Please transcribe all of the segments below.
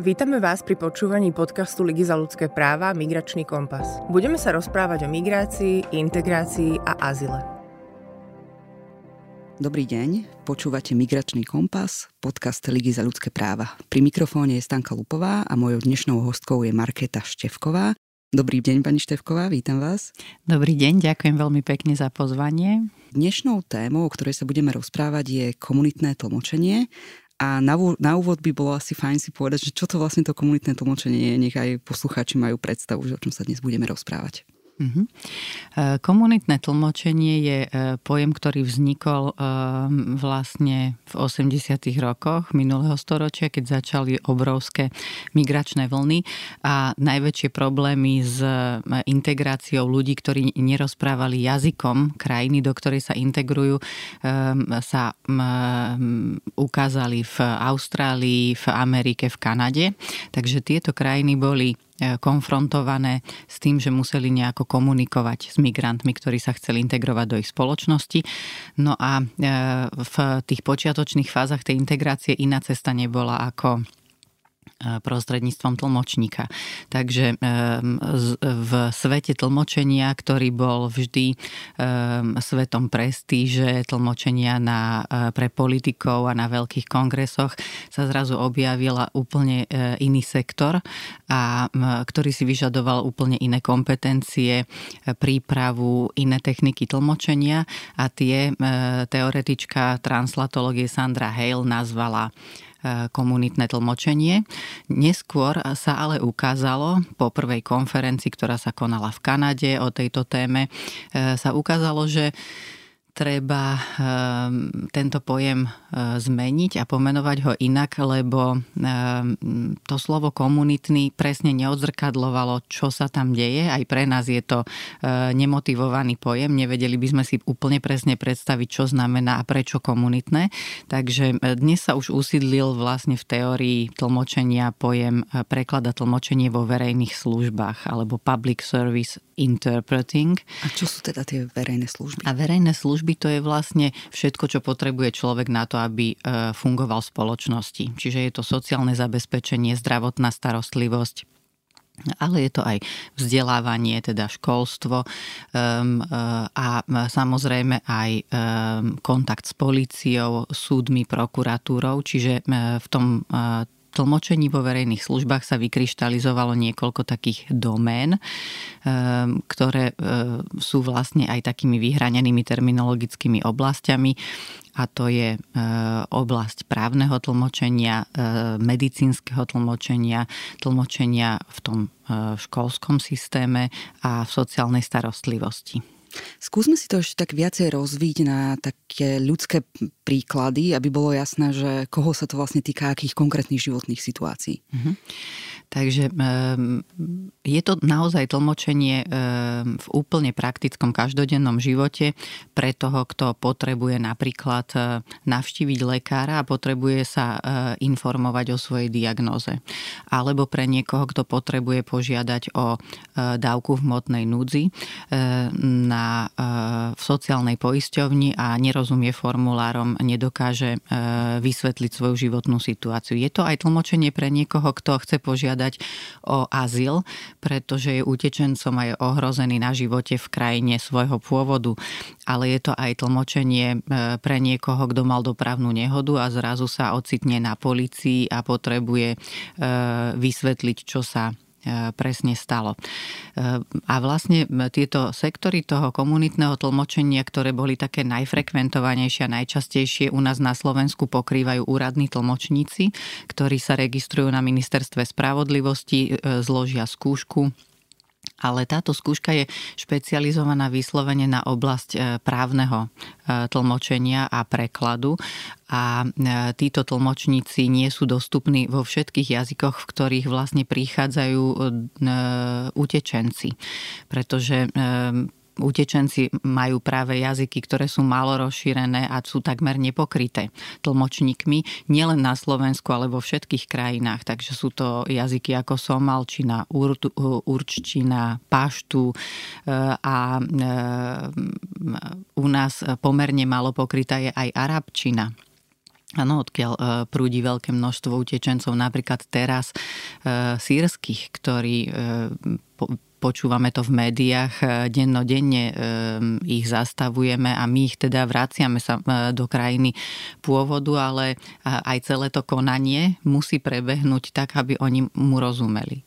Vítame vás pri počúvaní podcastu Ligy za ľudské práva Migračný kompas. Budeme sa rozprávať o migrácii, integrácii a azyle. Dobrý deň, počúvate Migračný kompas, podcast Ligy za ľudské práva. Pri mikrofóne je Stanka Lupová a mojou dnešnou hostkou je Markéta Štefková. Dobrý deň, pani Štefková, vítam vás. Dobrý deň, ďakujem veľmi pekne za pozvanie. Dnešnou témou, o ktorej sa budeme rozprávať, je komunitné tlmočenie. A na úvod by bolo asi fajn si povedať, že čo to vlastne to komunitné tlmočenie je, nech aj poslucháči majú predstavu, že o čom sa dnes budeme rozprávať. Mm-hmm. Komunitné tlmočenie je pojem, ktorý vznikol vlastne v 80. rokoch minulého storočia, keď začali obrovské migračné vlny a najväčšie problémy s integráciou ľudí, ktorí nerozprávali jazykom krajiny, do ktorej sa integrujú, sa ukázali v Austrálii, v Amerike, v Kanade. Takže tieto krajiny boli konfrontované s tým, že museli nejako komunikovať s migrantmi, ktorí sa chceli integrovať do ich spoločnosti. No a v tých počiatočných fázach tej integrácie iná cesta nebola ako prostredníctvom tlmočníka. Takže v svete tlmočenia, ktorý bol vždy svetom prestíže, tlmočenia pre politikov a na veľkých kongresoch, sa zrazu objavila úplne iný sektor, ktorý si vyžadoval úplne iné kompetencie, prípravu, iné techniky tlmočenia a tie teoretička translatológie Sandra Hale nazvala komunitné tlmočenie. Neskôr sa ale ukázalo, po prvej konferencii, ktorá sa konala v Kanade o tejto téme, sa ukázalo, že treba tento pojem zmeniť a pomenovať ho inak, lebo to slovo komunitný presne neodzrkadlovalo, čo sa tam deje. Aj pre nás je to nemotivovaný pojem. Nevedeli by sme si úplne presne predstaviť, čo znamená a prečo komunitné. Takže dnes sa už usídlil vlastne v teórii tlmočenia pojem preklada tlmočenie vo verejných službách alebo public service interpreting. A čo sú teda tie verejné služby? A verejné služby to je vlastne všetko, čo potrebuje človek na to, aby fungoval v spoločnosti. Čiže je to sociálne zabezpečenie, zdravotná starostlivosť, ale je to aj vzdelávanie, teda školstvo a samozrejme aj kontakt s políciou, súdmi, prokuratúrou. Čiže v tom tlmočení vo verejných službách sa vykryštalizovalo niekoľko takých domén, ktoré sú vlastne aj takými vyhranenými terminologickými oblastiami. A to je oblasť právneho tlmočenia, medicínskeho tlmočenia, tlmočenia v tom školskom systéme a v sociálnej starostlivosti. Skúsme si to ešte tak viacej rozviť na také ľudské príklady, aby bolo jasné, že koho sa to vlastne týka, akých konkrétnych životných situácií. Mhm. Takže je to naozaj tlmočenie v úplne praktickom každodennom živote pre toho, kto potrebuje napríklad navštíviť lekára a potrebuje sa informovať o svojej diagnóze. Alebo pre niekoho, kto potrebuje požiadať o dávku hmotnej núdzi v sociálnej poisťovni a nerozumie formulárom, nedokáže vysvetliť svoju životnú situáciu. Je to aj tlmočenie pre niekoho, kto chce požiadať o azyl, pretože je utečencom a je ohrozený na živote v krajine svojho pôvodu. Ale je to aj tlmočenie pre niekoho, kto mal dopravnú nehodu a zrazu sa ocitne na polícii a potrebuje vysvetliť, čo sa presne stalo. A vlastne tieto sektory toho komunitného tlmočenia, ktoré boli také najfrekventovanejšie a najčastejšie u nás na Slovensku, pokrývajú úradní tlmočníci, ktorí sa registrujú na Ministerstve spravodlivosti, zložia skúšku. Ale táto skúška je špecializovaná vyslovene na oblasť právneho tlmočenia a prekladu. A títo tlmočníci nie sú dostupní vo všetkých jazykoch, v ktorých vlastne prichádzajú utečenci. Pretože utečenci majú práve jazyky, ktoré sú málo rozšírené a sú takmer nepokryté tlmočníkmi, nielen na Slovensku, ale vo všetkých krajinách. Takže sú to jazyky ako somalčina, urččina, paštu a u nás pomerne málo pokrytá je aj arabčina. Áno, odkiaľ prúdi veľké množstvo utečencov, napríklad teraz sýrskych, ktorí počúvame to v médiách, dennodenne ich zastavujeme a my ich teda vraciame sa do krajiny pôvodu, ale aj celé to konanie musí prebehnúť tak, aby oni mu rozumeli.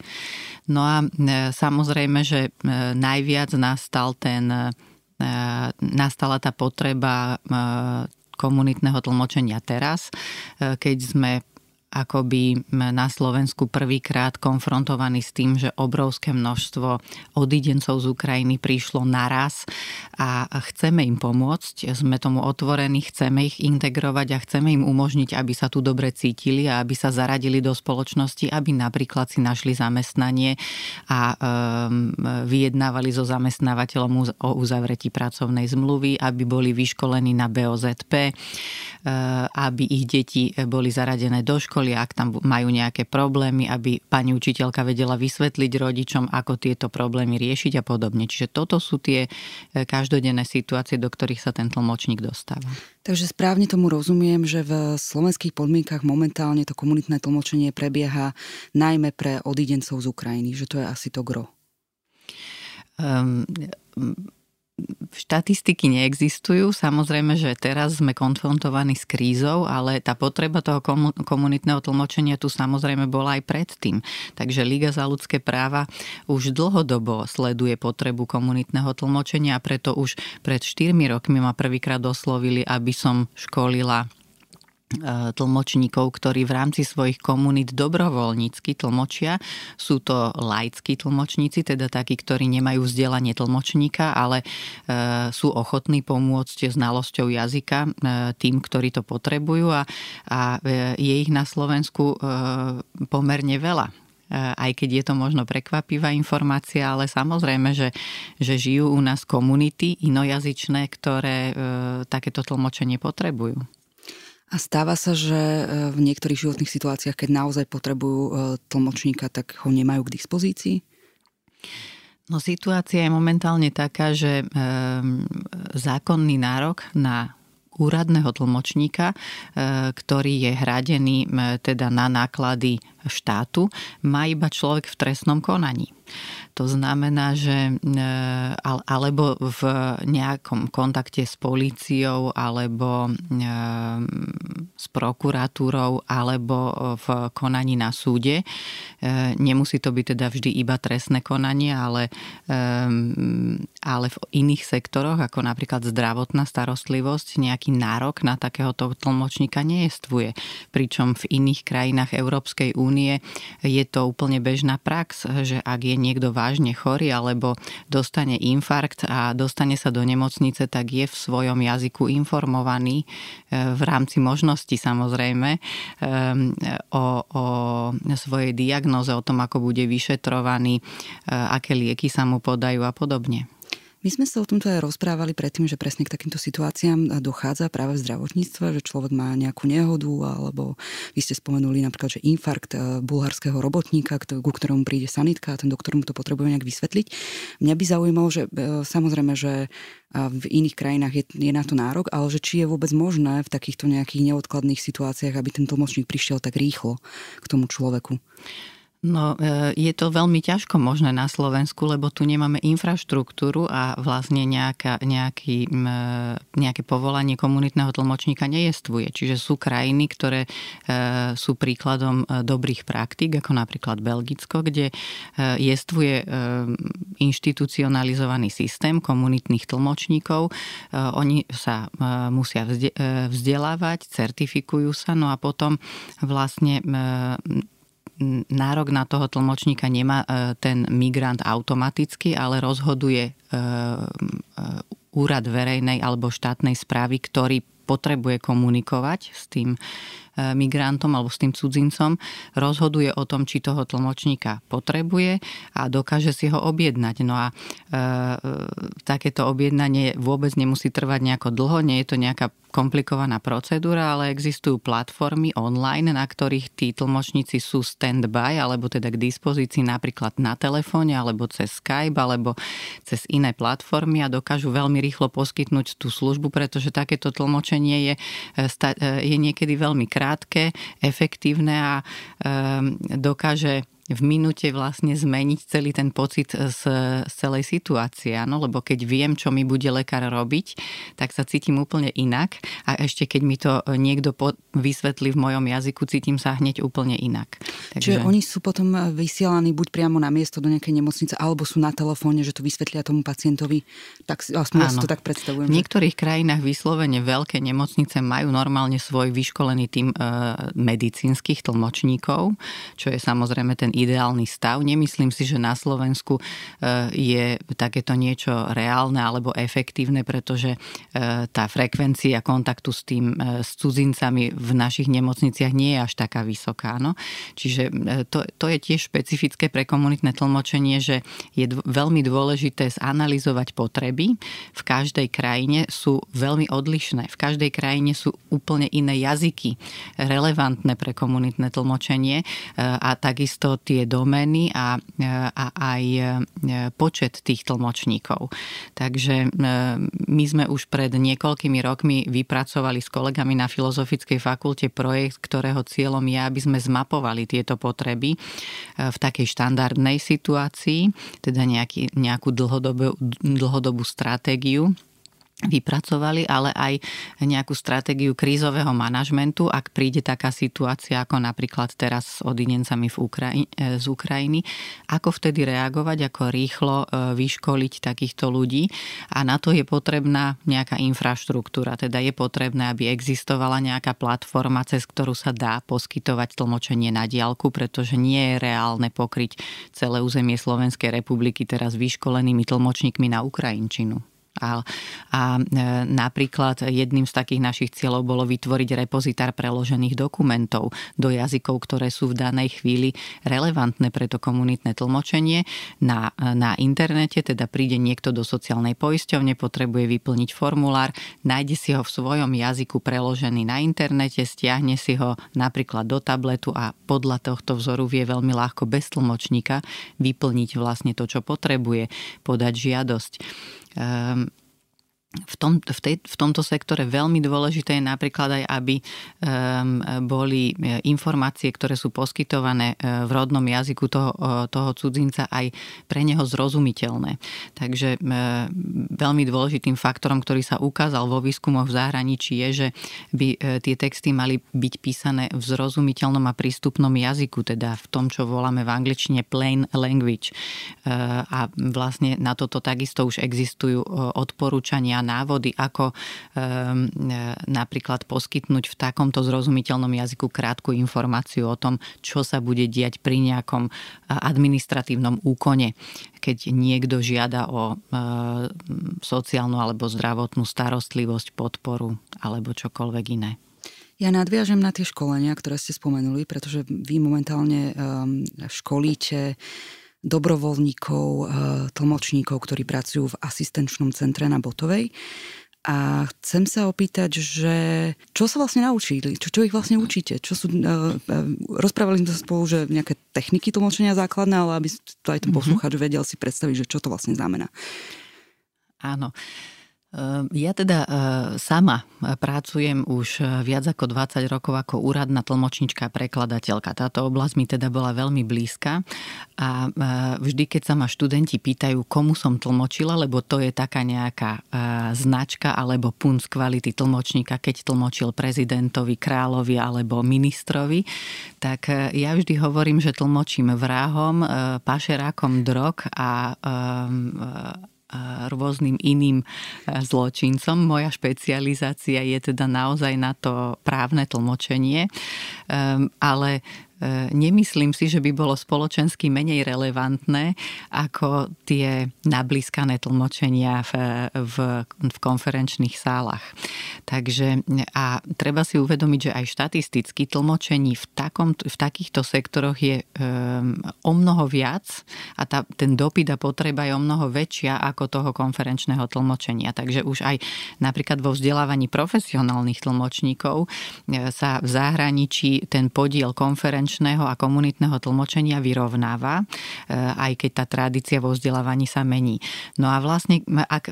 No a samozrejme, že najviac nastala tá potreba komunitného tlmočenia teraz, keď sme akoby na Slovensku prvýkrát konfrontovaní s tým, že obrovské množstvo odídencov z Ukrajiny prišlo naraz a chceme im pomôcť, sme tomu otvorení, chceme ich integrovať a chceme im umožniť, aby sa tu dobre cítili a aby sa zaradili do spoločnosti, aby napríklad si našli zamestnanie a vyjednávali so zamestnávateľom o uzavretí pracovnej zmluvy, aby boli vyškolení na BOZP, aby ich deti boli zaradené do školy, ak tam majú nejaké problémy, aby pani učiteľka vedela vysvetliť rodičom, ako tieto problémy riešiť a podobne. Čiže toto sú tie každodenné situácie, do ktorých sa ten tlmočník dostáva. Takže správne tomu rozumiem, že v slovenských podmienkach momentálne to komunitné tlmočenie prebieha najmä pre odídencov z Ukrajiny, že to je asi to gro. Štatistiky neexistujú, samozrejme, že teraz sme konfrontovaní s krízou, ale tá potreba toho komunitného tlmočenia tu samozrejme bola aj predtým. Takže Liga za ľudské práva už dlhodobo sleduje potrebu komunitného tlmočenia a preto už pred 4 rokmi ma prvýkrát oslovili, aby som školila tlmočníkov, ktorí v rámci svojich komunít dobrovoľnícky tlmočia. Sú to laickí tlmočníci, teda takí, ktorí nemajú vzdelanie tlmočníka, ale sú ochotní pomôcť znalosťou jazyka tým, ktorí to potrebujú a je ich na Slovensku pomerne veľa. Aj keď je to možno prekvapivá informácia, ale samozrejme, že žijú u nás komunity inojazyčné, ktoré takéto tlmočenie potrebujú. A stáva sa, že v niektorých životných situáciách, keď naozaj potrebujú tlmočníka, tak ho nemajú k dispozícii? No, situácia je momentálne taká, že zákonný nárok na úradného tlmočníka, ktorý je hradený teda na náklady štátu, má iba človek v trestnom konaní. To znamená, že alebo v nejakom kontakte s políciou, alebo s prokuratúrou, alebo v konaní na súde. Nemusí to byť teda vždy iba trestné konanie, ale v iných sektoroch, ako napríklad zdravotná starostlivosť, nejaký nárok na takéhoto tlmočníka nejestvuje. Pričom v iných krajinách Európskej únie je to úplne bežná prax, že ak je niekto vážne chorý alebo dostane infarkt a dostane sa do nemocnice, tak je v svojom jazyku informovaný v rámci možností samozrejme o svojej diagnóze, o tom, ako bude vyšetrovaný, aké lieky sa mu podajú a podobne. My sme sa o tomto aj rozprávali predtým, že presne k takýmto situáciám dochádza práve v zdravotníctve, že človek má nejakú nehodu, alebo vy ste spomenuli napríklad, že infarkt bulharského robotníka, ku ktorému príde sanitka a ten doktor mu to potrebuje nejak vysvetliť. Mňa by zaujímalo, že samozrejme, že v iných krajinách je na to nárok, ale že či je vôbec možné v takýchto nejakých neodkladných situáciách, aby ten tlmočník prišiel tak rýchlo k tomu človeku. No, je to veľmi ťažko možné na Slovensku, lebo tu nemáme infraštruktúru a vlastne nejaké povolanie komunitného tlmočníka nejestvuje. Čiže sú krajiny, ktoré sú príkladom dobrých praktík, ako napríklad Belgicko, kde jestvuje inštitucionalizovaný systém komunitných tlmočníkov. Oni sa musia vzdelávať, certifikujú sa, no a potom vlastne nárok na toho tlmočníka nemá ten migrant automaticky, ale rozhoduje úrad verejnej alebo štátnej správy, ktorý potrebuje komunikovať s tým migrantom alebo s tým cudzincom, rozhoduje o tom, či toho tlmočníka potrebuje a dokáže si ho objednať. No a takéto objednanie vôbec nemusí trvať nejako dlho, nie je to nejaká komplikovaná procedúra, ale existujú platformy online, na ktorých tí tlmočníci sú stand-by, alebo teda k dispozícii napríklad na telefóne, alebo cez Skype, alebo cez iné platformy a dokážu veľmi rýchlo poskytnúť tú službu, pretože takéto tlmočenie je niekedy veľmi krátke, efektívne a dokáže v minúte vlastne zmeniť celý ten pocit z celej situácie. Áno? Lebo keď viem, čo mi bude lekár robiť, tak sa cítim úplne inak. A ešte keď mi to niekto vysvetlí v mojom jazyku, cítim sa hneď úplne inak. Takže... Čiže oni sú potom vysielaní buď priamo na miesto do nejakej nemocnice, alebo sú na telefóne, že to vysvetlia tomu pacientovi. Tak aspoň si to tak predstavujem. V niektorých krajinách vyslovene veľké nemocnice majú normálne svoj vyškolený tím medicínskych tlmočníkov, čo je samozrejme ten ideálny stav. Nemyslím si, že na Slovensku je takéto niečo reálne alebo efektívne, pretože tá frekvencia kontaktu s cudzincami v našich nemocniciach nie je až taká vysoká. No? Čiže to je tiež špecifické pre komunitné tlmočenie, že je veľmi dôležité zanalizovať potreby. V každej krajine sú veľmi odlišné. V každej krajine sú úplne iné jazyky relevantné pre komunitné tlmočenie a takisto tie domény a aj počet tých tlmočníkov. Takže my sme už pred niekoľkými rokmi vypracovali s kolegami na Filozofickej fakulte projekt, ktorého cieľom je, aby sme zmapovali tieto potreby v takej štandardnej situácii, teda nejakú dlhodobú stratégiu vypracovali, ale aj nejakú stratégiu krízového manažmentu, ak príde taká situácia, ako napríklad teraz s odidencami z Ukrajiny. Ako vtedy reagovať, ako rýchlo vyškoliť takýchto ľudí. A na to je potrebná nejaká infraštruktúra. Teda je potrebné, aby existovala nejaká platforma, cez ktorú sa dá poskytovať tlmočenie na diaľku, pretože nie je reálne pokryť celé územie Slovenskej republiky teraz vyškolenými tlmočníkmi na ukrajinčinu. A napríklad jedným z takých našich cieľov bolo vytvoriť repozitár preložených dokumentov do jazykov, ktoré sú v danej chvíli relevantné pre to komunitné tlmočenie na internete, teda príde niekto do sociálnej poisťovne, potrebuje vyplniť formulár, nájde si ho v svojom jazyku preložený na internete, stiahne si ho napríklad do tabletu a podľa tohto vzoru vie veľmi ľahko bez tlmočníka vyplniť vlastne to, čo potrebuje, podať žiadosť. V tomto sektore veľmi dôležité je napríklad aj, aby boli informácie, ktoré sú poskytované v rodnom jazyku toho cudzinca aj pre neho zrozumiteľné. Takže veľmi dôležitým faktorom, ktorý sa ukázal vo výskumoch v zahraničí je, že by tie texty mali byť písané v zrozumiteľnom a prístupnom jazyku, teda v tom, čo voláme v angličtine plain language. A vlastne na toto takisto už existujú odporúčania, návody, ako napríklad poskytnúť v takomto zrozumiteľnom jazyku krátku informáciu o tom, čo sa bude diať pri nejakom administratívnom úkone, keď niekto žiada o sociálnu alebo zdravotnú starostlivosť, podporu alebo čokoľvek iné. Ja nadviažem na tie školenia, ktoré ste spomenuli, pretože vy momentálne školíte dobrovoľníkov, tlmočníkov, ktorí pracujú v asistenčnom centre na Bottovej. A chcem sa opýtať, že čo sa vlastne naučili? Čo ich vlastne učíte? Rozprávali sme sa spolu, že nejaké techniky tlmočenia základné, ale aby to aj ten poslucháč vedel si predstaviť, že čo to vlastne znamená. Áno. Ja teda sama pracujem už viac ako 20 rokov ako úradná tlmočnička a prekladateľka. Táto oblasť mi teda bola veľmi blízka a vždy, keď sa ma študenti pýtajú, komu som tlmočila, lebo to je taká nejaká značka alebo punc kvality tlmočníka, keď tlmočil prezidentovi, kráľovi alebo ministrovi, tak ja vždy hovorím, že tlmočím vrahom, pašerákom drog a rôznym iným zločincom. Moja špecializácia je teda naozaj na to právne tlmočenie, ale nemyslím si, že by bolo spoločensky menej relevantné ako tie nablískané tlmočenia v konferenčných sálach. Takže a treba si uvedomiť, že aj štatisticky tlmočení v takýchto sektoroch je o mnoho viac a ten dopyt a potreba je o mnoho väčšia ako toho konferenčného tlmočenia. Takže už aj napríklad vo vzdelávaní profesionálnych tlmočníkov sa v zahraničí ten podiel konferenčného a komunitného tlmočenia vyrovnáva, aj keď tá tradícia vo vzdelávaní sa mení. No a vlastne, ak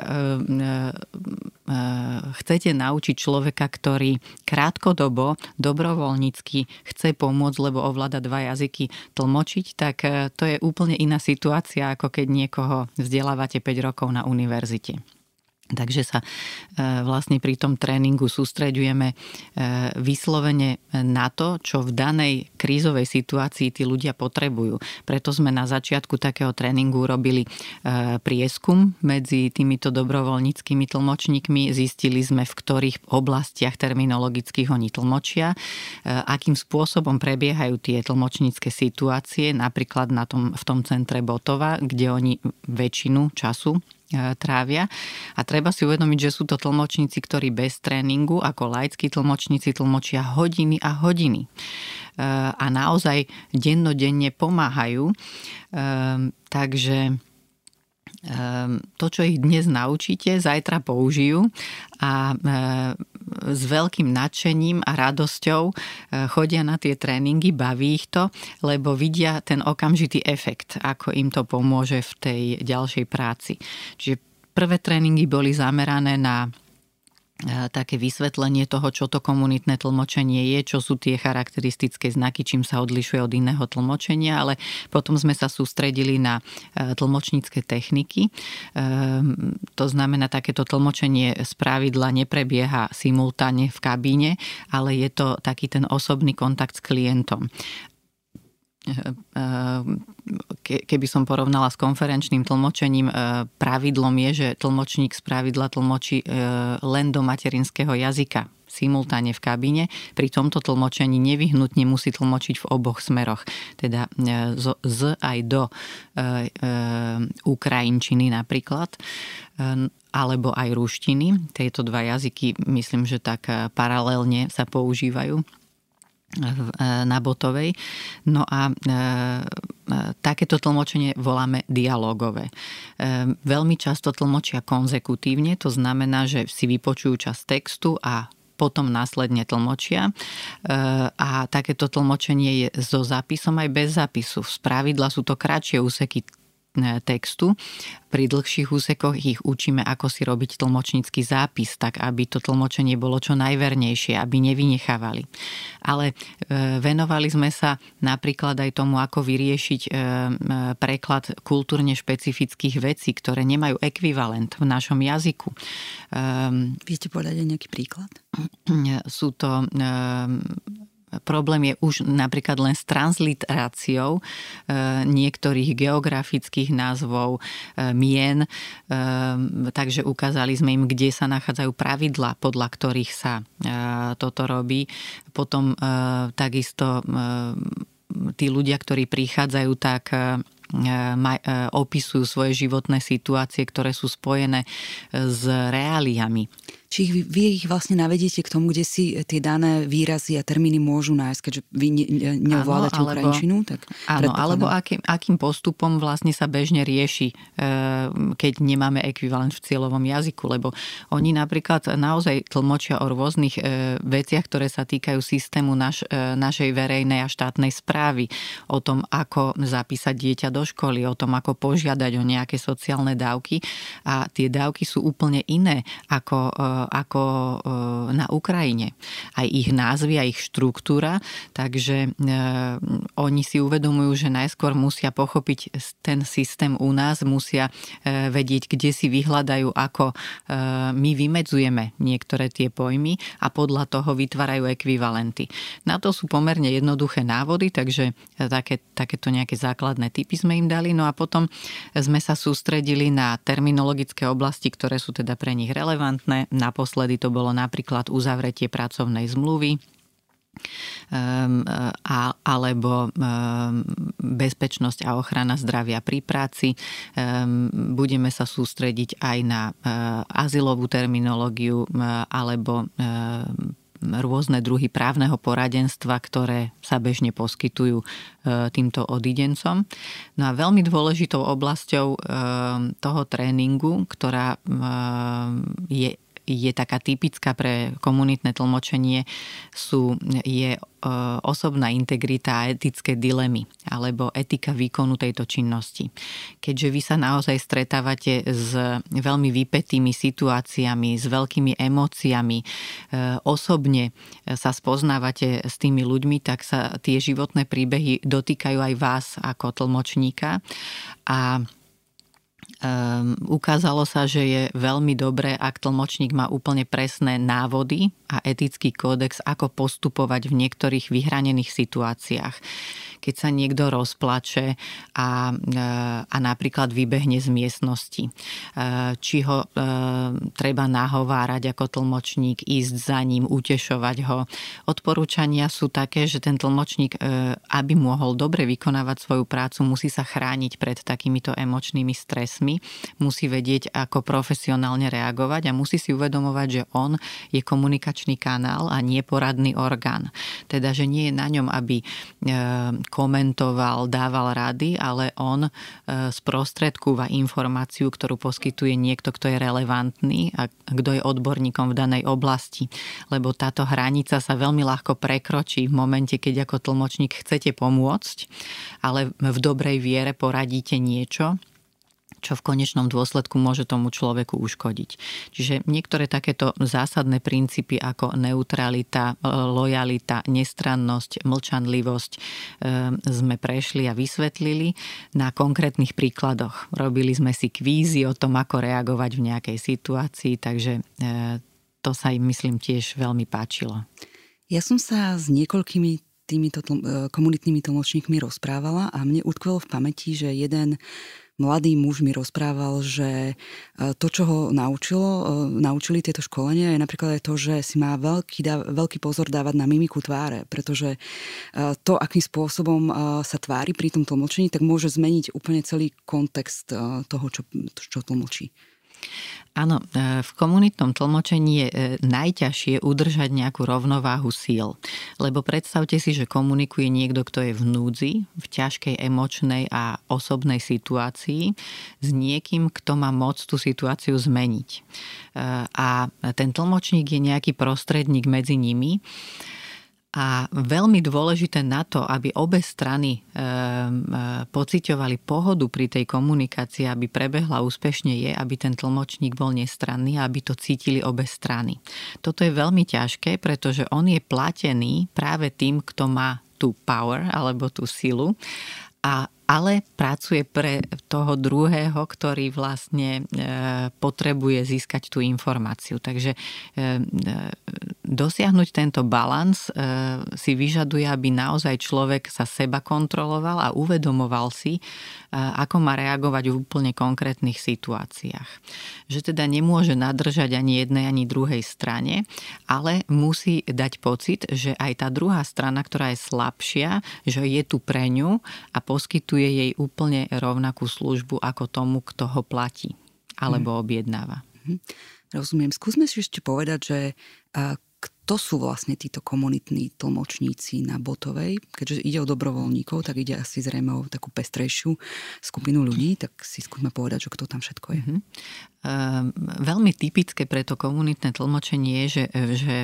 chcete naučiť človeka, ktorý krátkodobo, dobrovoľnícky chce pomôcť, lebo ovláda dva jazyky tlmočiť, tak to je úplne iná situácia, ako keď niekoho vzdelávate 5 rokov na univerzite. Takže sa vlastne pri tom tréningu sústreďujeme vyslovene na to, čo v danej krízovej situácii tí ľudia potrebujú. Preto sme na začiatku takého tréningu robili prieskum medzi týmito dobrovoľníckymi tlmočníkmi. Zistili sme, v ktorých oblastiach terminologických oni tlmočia, akým spôsobom prebiehajú tie tlmočnícke situácie, napríklad v tom centre Bottova, kde oni väčšinu času trávia. A treba si uvedomiť, že sú to tlmočníci, ktorí bez tréningu ako laickí tlmočníci tlmočia hodiny a hodiny. A naozaj dennodenne pomáhajú. Takže to, čo ich dnes naučíte, zajtra použijú a s veľkým nadšením a radosťou chodia na tie tréningy, baví ich to, lebo vidia ten okamžitý efekt, ako im to pomôže v tej ďalšej práci. Čiže prvé tréningy boli zamerané na také vysvetlenie toho, čo to komunitné tlmočenie je, čo sú tie charakteristické znaky, čím sa odlišuje od iného tlmočenia, ale potom sme sa sústredili na tlmočnícke techniky. To znamená, takéto tlmočenie spravidla neprebieha simultáne v kabíne, ale je to taký ten osobný kontakt s klientom. Keby som porovnala s konferenčným tlmočením, pravidlom je, že tlmočník spravidla tlmočí len do materinského jazyka simultáne v kabíne. Pri tomto tlmočení nevyhnutne musí tlmočiť v oboch smeroch, teda z aj do ukrajinčiny napríklad, alebo aj ruštiny. Tieto dva jazyky, myslím, že tak paralelne sa používajú na Bottovej. No a takéto tlmočenie voláme dialogové. Veľmi často tlmočia konzekutívne, to znamená, že si vypočujú časť textu a potom následne tlmočia. A takéto tlmočenie je so zápisom aj bez zápisu. Spravidla sú to kratšie úseky textu. Pri dlhších úsekoch ich učíme, ako si robiť tlmočnícky zápis, tak aby to tlmočenie bolo čo najvernejšie, aby nevynechávali. Ale venovali sme sa napríklad aj tomu, ako vyriešiť preklad kultúrne špecifických vecí, ktoré nemajú ekvivalent v našom jazyku. Viete povedať aj nejaký príklad? Sú to... Problém je už napríklad len s transliteráciou niektorých geografických názvov, mien. Takže ukázali sme im, kde sa nachádzajú pravidlá, podľa ktorých sa toto robí. Potom takisto tí ľudia, ktorí prichádzajú, tak opisujú svoje životné situácie, ktoré sú spojené s reáliami. Či vy ich vlastne navediete k tomu, kde si tie dané výrazy a termíny môžu nájsť, keďže vy neovládate ukrajinčinu? Áno, alebo akým postupom vlastne sa bežne rieši, keď nemáme ekvivalent v cieľovom jazyku, lebo oni napríklad naozaj tlmočia o rôznych veciach, ktoré sa týkajú systému našej verejnej a štátnej správy, o tom, ako zapísať dieťa do školy, o tom, ako požiadať o nejaké sociálne dávky, a tie dávky sú úplne iné ako na Ukrajine. Aj ich názvy, aj ich štruktúra, takže oni si uvedomujú, že najskôr musia pochopiť ten systém u nás, musia vedieť, kde si vyhľadajú, ako my vymedzujeme niektoré tie pojmy a podľa toho vytvárajú ekvivalenty. Na to sú pomerne jednoduché návody, takže takéto nejaké základné typy sme im dali. No a potom sme sa sústredili na terminologické oblasti, ktoré sú teda pre nich relevantné. Naposledy to bolo napríklad uzavretie pracovnej zmluvy, alebo bezpečnosť a ochrana zdravia pri práci. Budeme sa sústrediť aj na azylovú terminológiu alebo rôzne druhy právneho poradenstva, ktoré sa bežne poskytujú týmto odídencom. No a veľmi dôležitou oblasťou toho tréningu, ktorá je taká typická pre komunitné tlmočenie, je osobná integrita a etické dilemy, alebo etika výkonu tejto činnosti. Keďže vy sa naozaj stretávate s veľmi vypätými situáciami, s veľkými emóciami, osobne sa spoznávate s tými ľuďmi, tak sa tie životné príbehy dotýkajú aj vás ako tlmočníka. A ukázalo sa, že je veľmi dobré, ak tlmočník má úplne presné návody a etický kódex, ako postupovať v niektorých vyhranených situáciách. Keď sa niekto rozplače a napríklad vybehne z miestnosti. Či ho treba nahovárať ako tlmočník, ísť za ním, utešovať ho. Odporúčania sú také, že ten tlmočník, aby mohol dobre vykonávať svoju prácu, musí sa chrániť pred takýmito emočnými stresmi, musí vedieť, ako profesionálne reagovať a musí si uvedomovať, že on je komunikačný kanál a nie poradný orgán. Teda, že nie je na ňom, aby komentoval, dával rady, ale on sprostredkúva informáciu, ktorú poskytuje niekto, kto je relevantný a kto je odborníkom v danej oblasti. Lebo táto hranica sa veľmi ľahko prekročí v momente, keď ako tlmočník chcete pomôcť, ale v dobrej viere poradíte niečo, čo v konečnom dôsledku môže tomu človeku uškodiť. Čiže niektoré takéto zásadné princípy ako neutralita, lojalita, nestrannosť, mlčanlivosť sme prešli a vysvetlili na konkrétnych príkladoch. Robili sme si kvízy o tom, ako reagovať v nejakej situácii, takže to sa im, myslím, tiež veľmi páčilo. Ja som sa s niekoľkými týmito komunitnými tlmočníkmi rozprávala a mne utkvelo v pamäti, že jeden mladý muž mi rozprával, že to, čo ho naučili tieto školenia, je napríklad aj to, že si má veľký pozor dávať na mimiku tváre, pretože to, akým spôsobom sa tvári pri tom tlmočení, tak môže zmeniť úplne celý kontext toho, čo tlmočí. Áno, v komunitnom tlmočení je najťažšie udržať nejakú rovnováhu síl. Lebo predstavte si, že komunikuje niekto, kto je v núdzi, v ťažkej emočnej a osobnej situácii s niekým, kto má moc tú situáciu zmeniť. A ten tlmočník je nejaký prostredník medzi nimi. A veľmi dôležité na to, aby obe strany pociťovali pohodu pri tej komunikácii, aby prebehla úspešne, je, aby ten tlmočník bol nestranný a aby to cítili obe strany. Toto je veľmi ťažké, pretože on je platený práve tým, kto má tú power alebo tú silu, ale pracuje pre toho druhého, ktorý vlastne potrebuje získať tú informáciu. Takže dosiahnuť tento balans si vyžaduje, aby naozaj človek sa seba kontroloval a uvedomoval si, ako má reagovať v úplne konkrétnych situáciách. Že teda nemôže nadržať ani jednej, ani druhej strane, ale musí dať pocit, že aj tá druhá strana, ktorá je slabšia, že je tu pre ňu a poskytuje jej úplne rovnakú službu ako tomu, kto ho platí alebo objednáva. Rozumiem. Skúsme si ešte povedať, že kto sú vlastne títo komunitní tlmočníci na Bottovej? Keďže ide o dobrovoľníkov, tak ide asi zrejme o takú pestrejšiu skupinu ľudí, tak si skúsme povedať, že kto tam všetko je. Veľmi typické pre to komunitné tlmočenie je, že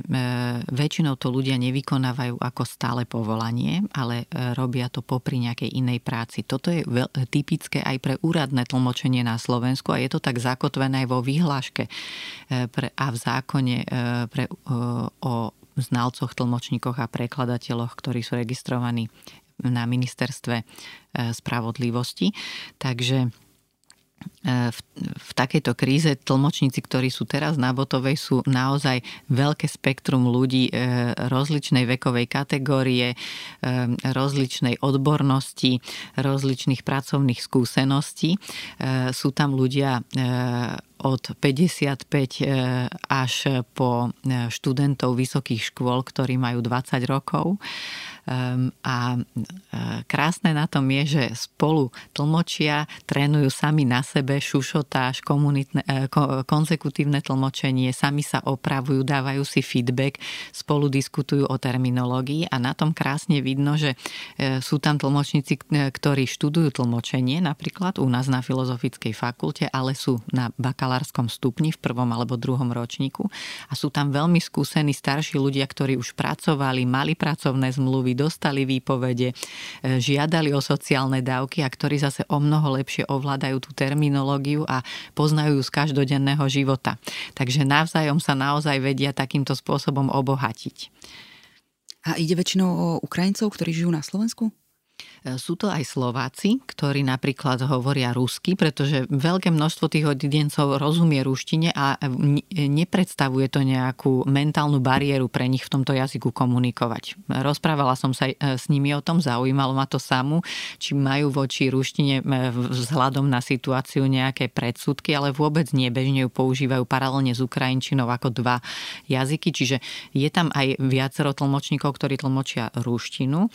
väčšinou to ľudia nevykonávajú ako stále povolanie, ale robia to popri nejakej inej práci. Toto je typické aj pre úradné tlmočenie na Slovensku a je to tak zakotvené aj vo vyhláške a v zákone o znalcoch, tlmočníkoch a prekladateľoch, ktorí sú registrovaní na ministerstve spravodlivosti. Takže v takejto kríze tlmočníci, ktorí sú teraz na Bottovej, sú naozaj veľké spektrum ľudí rozličnej vekovej kategórie, rozličnej odbornosti, rozličných pracovných skúseností. Sú tam ľudia od 55 až po študentov vysokých škôl, ktorí majú 20 rokov. A krásne na tom je, že spolu tlmočia, trénujú sami na sebe šušotáž, konzekutívne tlmočenie, sami sa opravujú, dávajú si feedback, spolu diskutujú o terminológii a na tom krásne vidno, že sú tam tlmočníci, ktorí študujú tlmočenie, napríklad u nás na Filozofickej fakulte, ale sú na bakalárskom stupni v prvom alebo druhom ročníku a sú tam veľmi skúsení starší ľudia, ktorí už pracovali, mali pracovné zmluvy, dostali výpovede, žiadali o sociálne dávky a ktorí zase o mnoho lepšie ovládajú tú terminológiu a poznajú ju z každodenného života. Takže navzájom sa naozaj vedia takýmto spôsobom obohatiť. A ide väčšinou o Ukrajincov, ktorí žijú na Slovensku? Sú to aj Slováci, ktorí napríklad hovoria rusky, pretože veľké množstvo tých odidencov rozumie ruštine a nepredstavuje to nejakú mentálnu bariéru pre nich v tomto jazyku komunikovať. Rozprávala som sa s nimi o tom, zaujímalo ma to samu, či majú voči ruštine vzhľadom na situáciu nejaké predsudky, ale vôbec nie, bežne ju používajú paralelne s ukrajinčinou ako dva jazyky, čiže je tam aj viacero tlmočníkov, ktorí tlmočia ruštinu.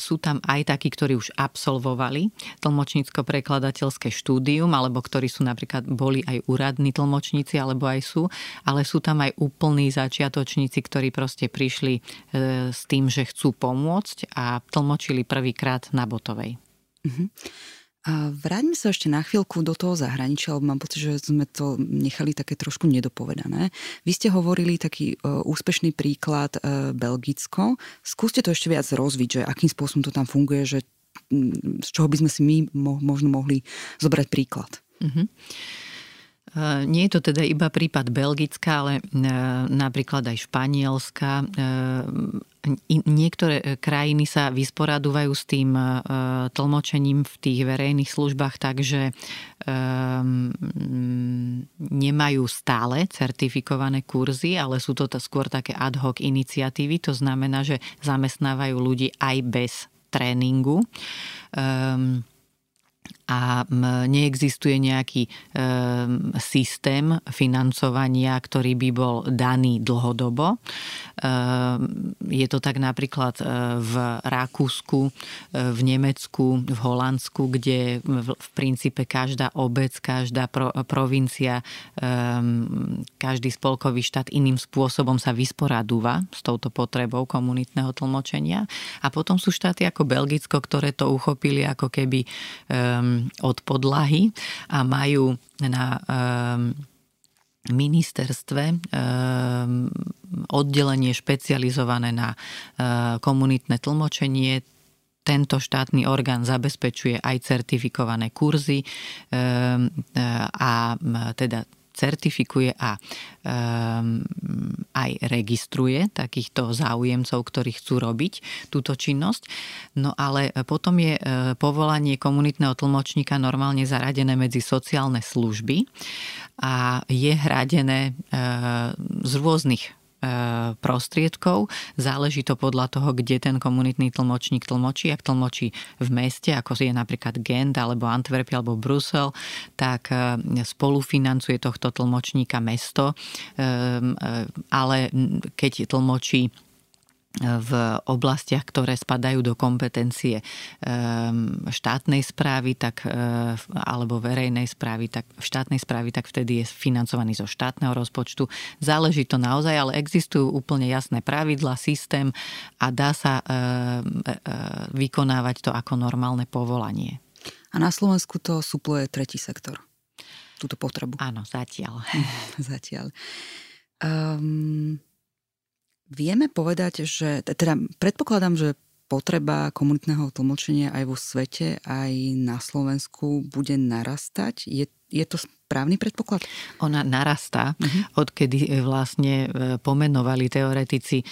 Sú tam aj takí, ktorí už absolvovali tlmočnícko-prekladateľské štúdium, alebo ktorí sú napríklad boli aj úradní tlmočníci, alebo aj sú, ale sú tam aj úplní začiatočníci, ktorí proste prišli s tým, že chcú pomôcť a tlmočili prvýkrát na Bottovej. Vráťme sa ešte na chvíľku do toho zahraničia, lebo mám pocit, že sme to nechali také trošku nedopovedané. Vy ste hovorili taký úspešný príklad Belgicko. Skúste to ešte viac rozviť, že akým spôsobom to tam funguje, že z čoho by sme si my možno mohli zobrať príklad. Nie je to teda iba prípad Belgicka, ale napríklad aj Španielska. Niektoré krajiny sa vysporadujú s tým tlmočením v tých verejných službách, takže nemajú stále certifikované kurzy, ale sú to skôr také ad hoc iniciatívy. To znamená, že zamestnávajú ľudí aj bez tréningu. A neexistuje nejaký systém financovania, ktorý by bol daný dlhodobo. Je to tak napríklad v Rakúsku, v Nemecku, v Holandsku, kde v princípe každá obec, každá provincia, každý spolkový štát iným spôsobom sa vysporadúva s touto potrebou komunitného tlmočenia. A potom sú štáty ako Belgicko, ktoré to uchopili ako keby od podlahy a majú na ministerstve oddelenie špecializované na komunitné tlmočenie. Tento štátny orgán zabezpečuje aj certifikované kurzy a teda certifikuje a aj registruje takýchto záujemcov, ktorí chcú robiť túto činnosť. No ale potom je povolanie komunitného tlmočníka normálne zaradené medzi sociálne služby a je hradené z rôznych prostriedkov. Záleží to podľa toho, kde ten komunitný tlmočník tlmočí. Ak tlmočí v meste, ako je napríklad Gent, alebo Antwerpia, alebo Brusel, tak spolufinancuje tohto tlmočníka mesto. Ale keď tlmočí v oblastiach, ktoré spadajú do kompetencie štátnej správy, tak, alebo verejnej správy, tak v štátnej správy, tak vtedy je financovaný zo štátneho rozpočtu. Záleží to naozaj, ale existujú úplne jasné pravidlá, systém a dá sa vykonávať to ako normálne povolanie. A na Slovensku to supluje tretí sektor, túto potrebu. Áno, zatiaľ. Zatiaľ. Vieme povedať, že teda predpokladám, že potreba komunitného tlmočenia aj vo svete, aj na Slovensku bude narastať. Je to správny predpoklad? Ona narastá, odkedy vlastne pomenovali teoretici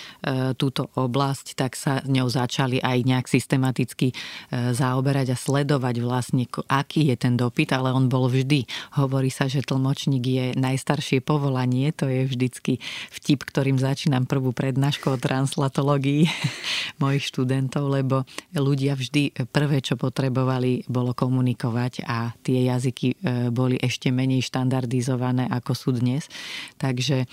túto oblasť, tak sa ňou začali aj nejak systematicky zaoberať a sledovať vlastne, aký je ten dopyt, ale on bol vždy. Hovorí sa, že tlmočník je najstaršie povolanie, to je vždycky vtip, ktorým začínam prvú prednášku o translatológii mojich študentov, lebo ľudia vždy prvé, čo potrebovali, bolo komunikovať a tie jazyky boli ešte menej štandardizované, ako sú dnes. Takže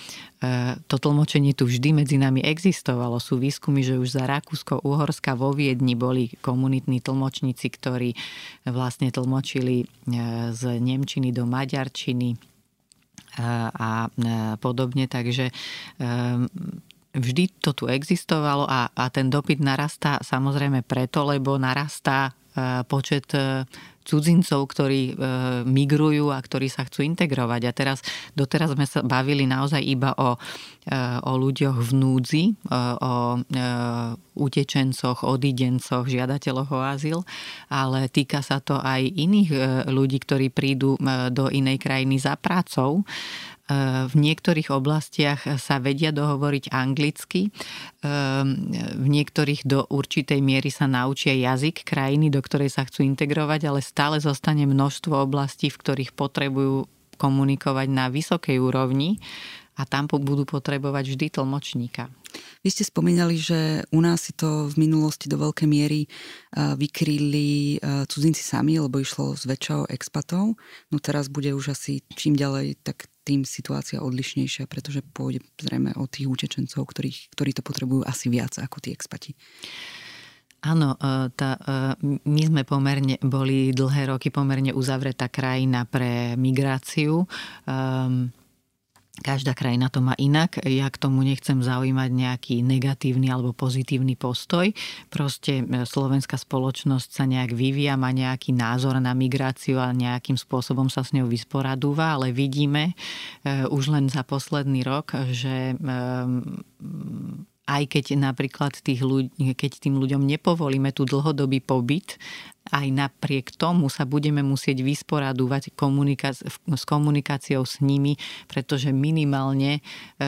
to tlmočenie tu vždy medzi nami existovalo. Sú výskumy, že už za Rakúsko-Uhorska vo Viedni boli komunitní tlmočníci, ktorí vlastne tlmočili z nemčiny do maďarčiny a podobne. Takže vždy to tu existovalo a ten dopyt narastá samozrejme preto, lebo narastá počet cudzincov, ktorí migrujú a ktorí sa chcú integrovať. A teraz, doteraz sme sa bavili naozaj iba o ľuďoch v núdzi, o utečencoch, odidencoch, žiadateľoch o azyl, ale týka sa to aj iných ľudí, ktorí prídu do inej krajiny za prácou. V niektorých oblastiach sa vedia dohovoriť anglicky, v niektorých do určitej miery sa naučia jazyk krajiny, do ktorej sa chcú integrovať, ale stále zostane množstvo oblastí, v ktorých potrebujú komunikovať na vysokej úrovni a tam budú potrebovať vždy tlmočníka. Vy ste spomínali, že u nás si to v minulosti do veľkej miery vykryli cudzinci sami, lebo išlo zväčša o expatov. No teraz bude už asi čím ďalej, tak tým situácia odlišnejšia, pretože pôjde zrejme o tých utečencov, ktorí to potrebujú asi viac ako tí expati. Áno, my sme boli dlhé roky pomerne uzavretá krajina pre migráciu. Každá krajina to má inak. Ja k tomu nechcem zaujímať nejaký negatívny alebo pozitívny postoj. Proste slovenská spoločnosť sa nejak vyvíja, má nejaký názor na migráciu a nejakým spôsobom sa s ňou vysporadúva, ale vidíme už len za posledný rok, že aj keď napríklad tým ľuďom nepovolíme tu dlhodobý pobyt, aj napriek tomu sa budeme musieť vysporadúvať s komunikáciou s nimi, pretože minimálne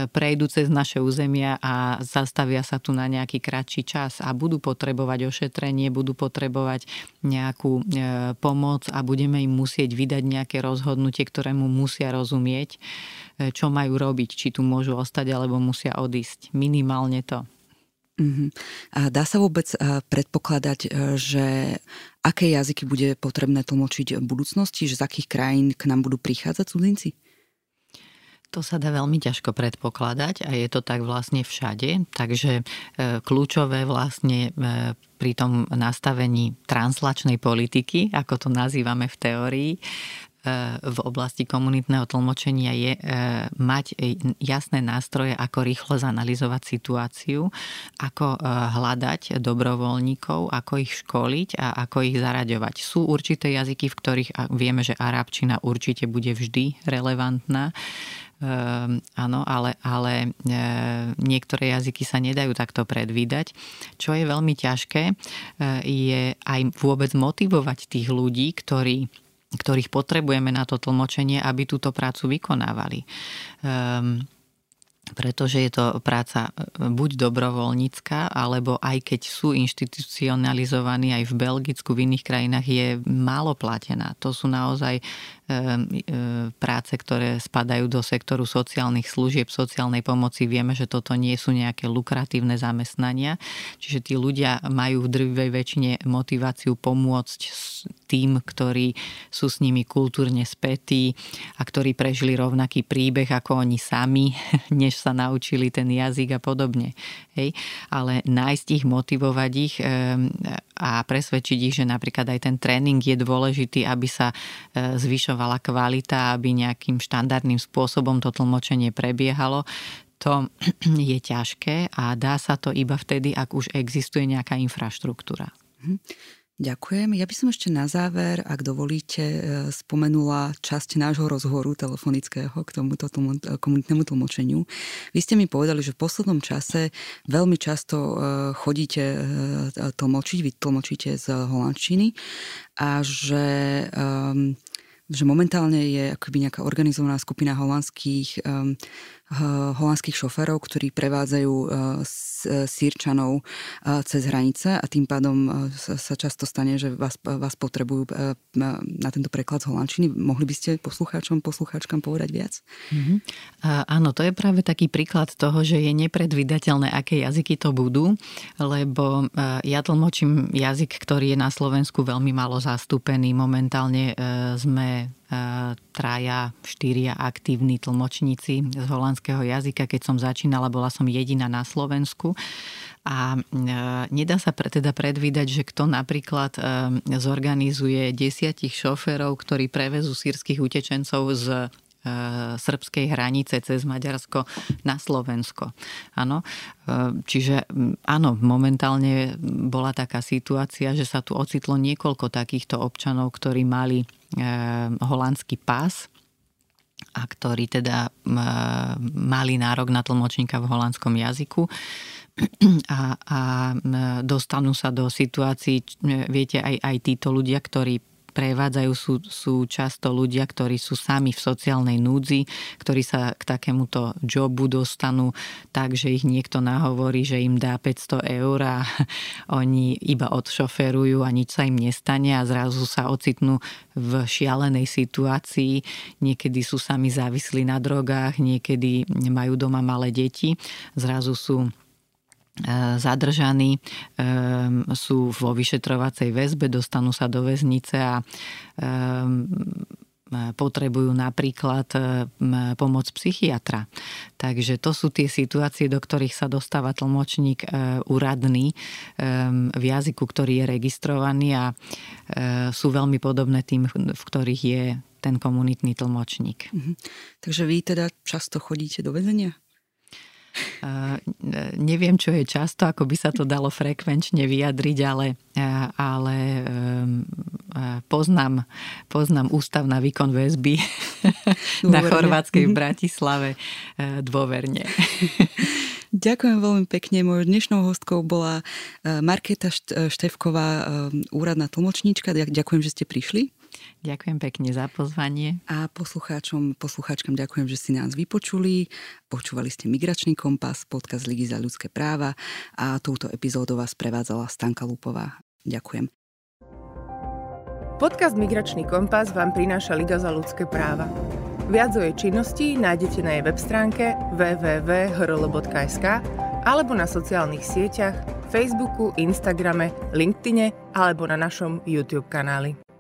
prejdú cez naše územia a zastavia sa tu na nejaký kratší čas a budú potrebovať ošetrenie, budú potrebovať nejakú pomoc a budeme im musieť vydať nejaké rozhodnutie, ktorému musia rozumieť, čo majú robiť, či tu môžu ostať, alebo musia odísť. Minimálne to. A dá sa vôbec predpokladať, že aké jazyky bude potrebné tlmočiť v budúcnosti, že z akých krajín k nám budú prichádzať cudzinci? To sa dá veľmi ťažko predpokladať a je to tak vlastne všade. Takže kľúčové vlastne pri tom nastavení translačnej politiky, ako to nazývame v teórii, v oblasti komunitného tlmočenia je mať jasné nástroje, ako rýchlo zanalyzovať situáciu, ako hľadať dobrovoľníkov, ako ich školiť a ako ich zaraďovať. Sú určité jazyky, v ktorých vieme, že arabčina určite bude vždy relevantná. Áno, ale niektoré jazyky sa nedajú takto predvídať. Čo je veľmi ťažké, je aj vôbec motivovať tých ľudí, ktorých potrebujeme na to tlmočenie, aby túto prácu vykonávali. Pretože je to práca buď dobrovoľnícka, alebo aj keď sú inštitucionalizovaní aj v Belgicku, v iných krajinách, je málo platená. To sú naozaj práce, ktoré spadajú do sektoru sociálnych služieb, sociálnej pomoci. Vieme, že toto nie sú nejaké lukratívne zamestnania. Čiže tí ľudia majú v drvivej väčšine motiváciu pomôcť tým, ktorí sú s nimi kultúrne spätí a ktorí prežili rovnaký príbeh ako oni sami, než sa naučili ten jazyk a podobne. Hej. Ale nájsť ich, motivovať ich a presvedčiť ich, že napríklad aj ten tréning je dôležitý, aby sa zvyšovala kvalita, aby nejakým štandardným spôsobom to tlmočenie prebiehalo. To je ťažké a dá sa to iba vtedy, ak už existuje nejaká infraštruktúra. Ďakujem. Ja by som ešte na záver, ak dovolíte, spomenula časť nášho rozhovoru telefonického k tomuto komunitnému tlmočeniu. Vy ste mi povedali, že v poslednom čase veľmi často chodíte tlmočiť, vy tlmočíte z holandčiny a že že momentálne je akoby nejaká organizovaná skupina holandských šoférov, ktorí prevádzajú Sýrčanov cez hranice a tým pádom sa často stane, že vás potrebujú na tento preklad z holandčiny. Mohli by ste poslucháčkam povedať viac? Mm-hmm. Áno, to je práve taký príklad toho, že je nepredvídateľné, aké jazyky to budú, lebo ja tlmočím jazyk, ktorý je na Slovensku veľmi málo zastúpený. Momentálne sme traja, štyria aktívni tlmočníci z holandského jazyka. Keď som začínala, bola som jediná na Slovensku. A nedá sa teda predvídať, že kto napríklad zorganizuje 10 šoférov, ktorí prevezú sýrskych utečencov z srbskej hranice cez Maďarsko na Slovensko. Áno. Čiže áno, momentálne bola taká situácia, že sa tu ocitlo niekoľko takýchto občanov, ktorí mali holandský pás a ktorí teda mali nárok na tlmočníka v holandskom jazyku. A dostanú sa do situácií, viete, aj títo ľudia, ktorí prevádzajú, sú často ľudia, ktorí sú sami v sociálnej núdzi, ktorí sa k takémuto jobu dostanú tak, že ich niekto nahovorí, že im dá 500 € a oni iba odšoferujú a nič sa im nestane a zrazu sa ocitnú v šialenej situácii. Niekedy sú sami závislí na drogách, niekedy majú doma malé deti, zrazu sú zadržaní, sú vo vyšetrovacej väzbe, dostanú sa do väznice a potrebujú napríklad pomoc psychiatra. Takže to sú tie situácie, do ktorých sa dostáva tlmočník úradný v jazyku, ktorý je registrovaný a sú veľmi podobné tým, v ktorých je ten komunitný tlmočník. Mhm. Takže vy teda často chodíte do väzenia? Neviem, čo je často, ako by sa to dalo frekvenčne vyjadriť, ale poznám ústav na výkon väzby dôverne. Na chorvátskej v Bratislave dôverne. Ďakujem veľmi pekne. Mojou dnešnou hostkou bola Markéta Štefková, úradná tlmočníčka. Ďakujem, že ste prišli. Ďakujem pekne za pozvanie. A poslucháčkam ďakujem, že si nás vypočuli. Počúvali ste Migračný kompas, podcast Ligy za ľudské práva a touto epizódou vás prevádzala Stanka Lupová. Ďakujem. Podcast Migračný kompas vám prináša Liga za ľudské práva. Viac o jej činnosti nájdete na jej web stránke www.hrl.sk alebo na sociálnych sieťach Facebooku, Instagrame, LinkedIne alebo na našom YouTube kanáli.